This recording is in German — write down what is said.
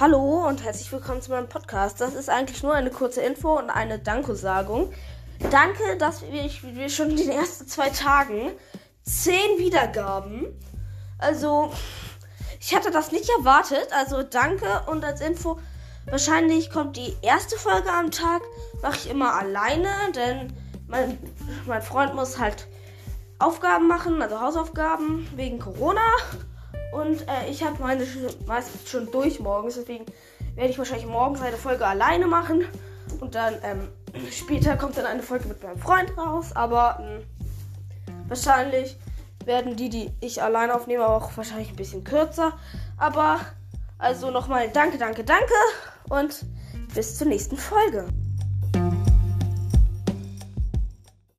Hallo und herzlich willkommen zu meinem Podcast. Das ist eigentlich nur eine kurze Info und eine Dankosagung. Danke, dass wir schon in den ersten 2 Tagen 10 Wiedergaben. Also, ich hatte das nicht erwartet. Also, danke und als Info. Wahrscheinlich kommt die erste Folge am Tag. Mache ich immer alleine, denn mein Freund muss halt Aufgaben machen, also Hausaufgaben wegen Corona. Und ich habe meine meistens schon durch morgens, deswegen werde ich wahrscheinlich morgens eine Folge alleine machen. Und dann später kommt dann eine Folge mit meinem Freund raus. Aber wahrscheinlich werden die ich alleine aufnehme, auch wahrscheinlich ein bisschen kürzer. Aber also nochmal danke, danke, danke und bis zur nächsten Folge.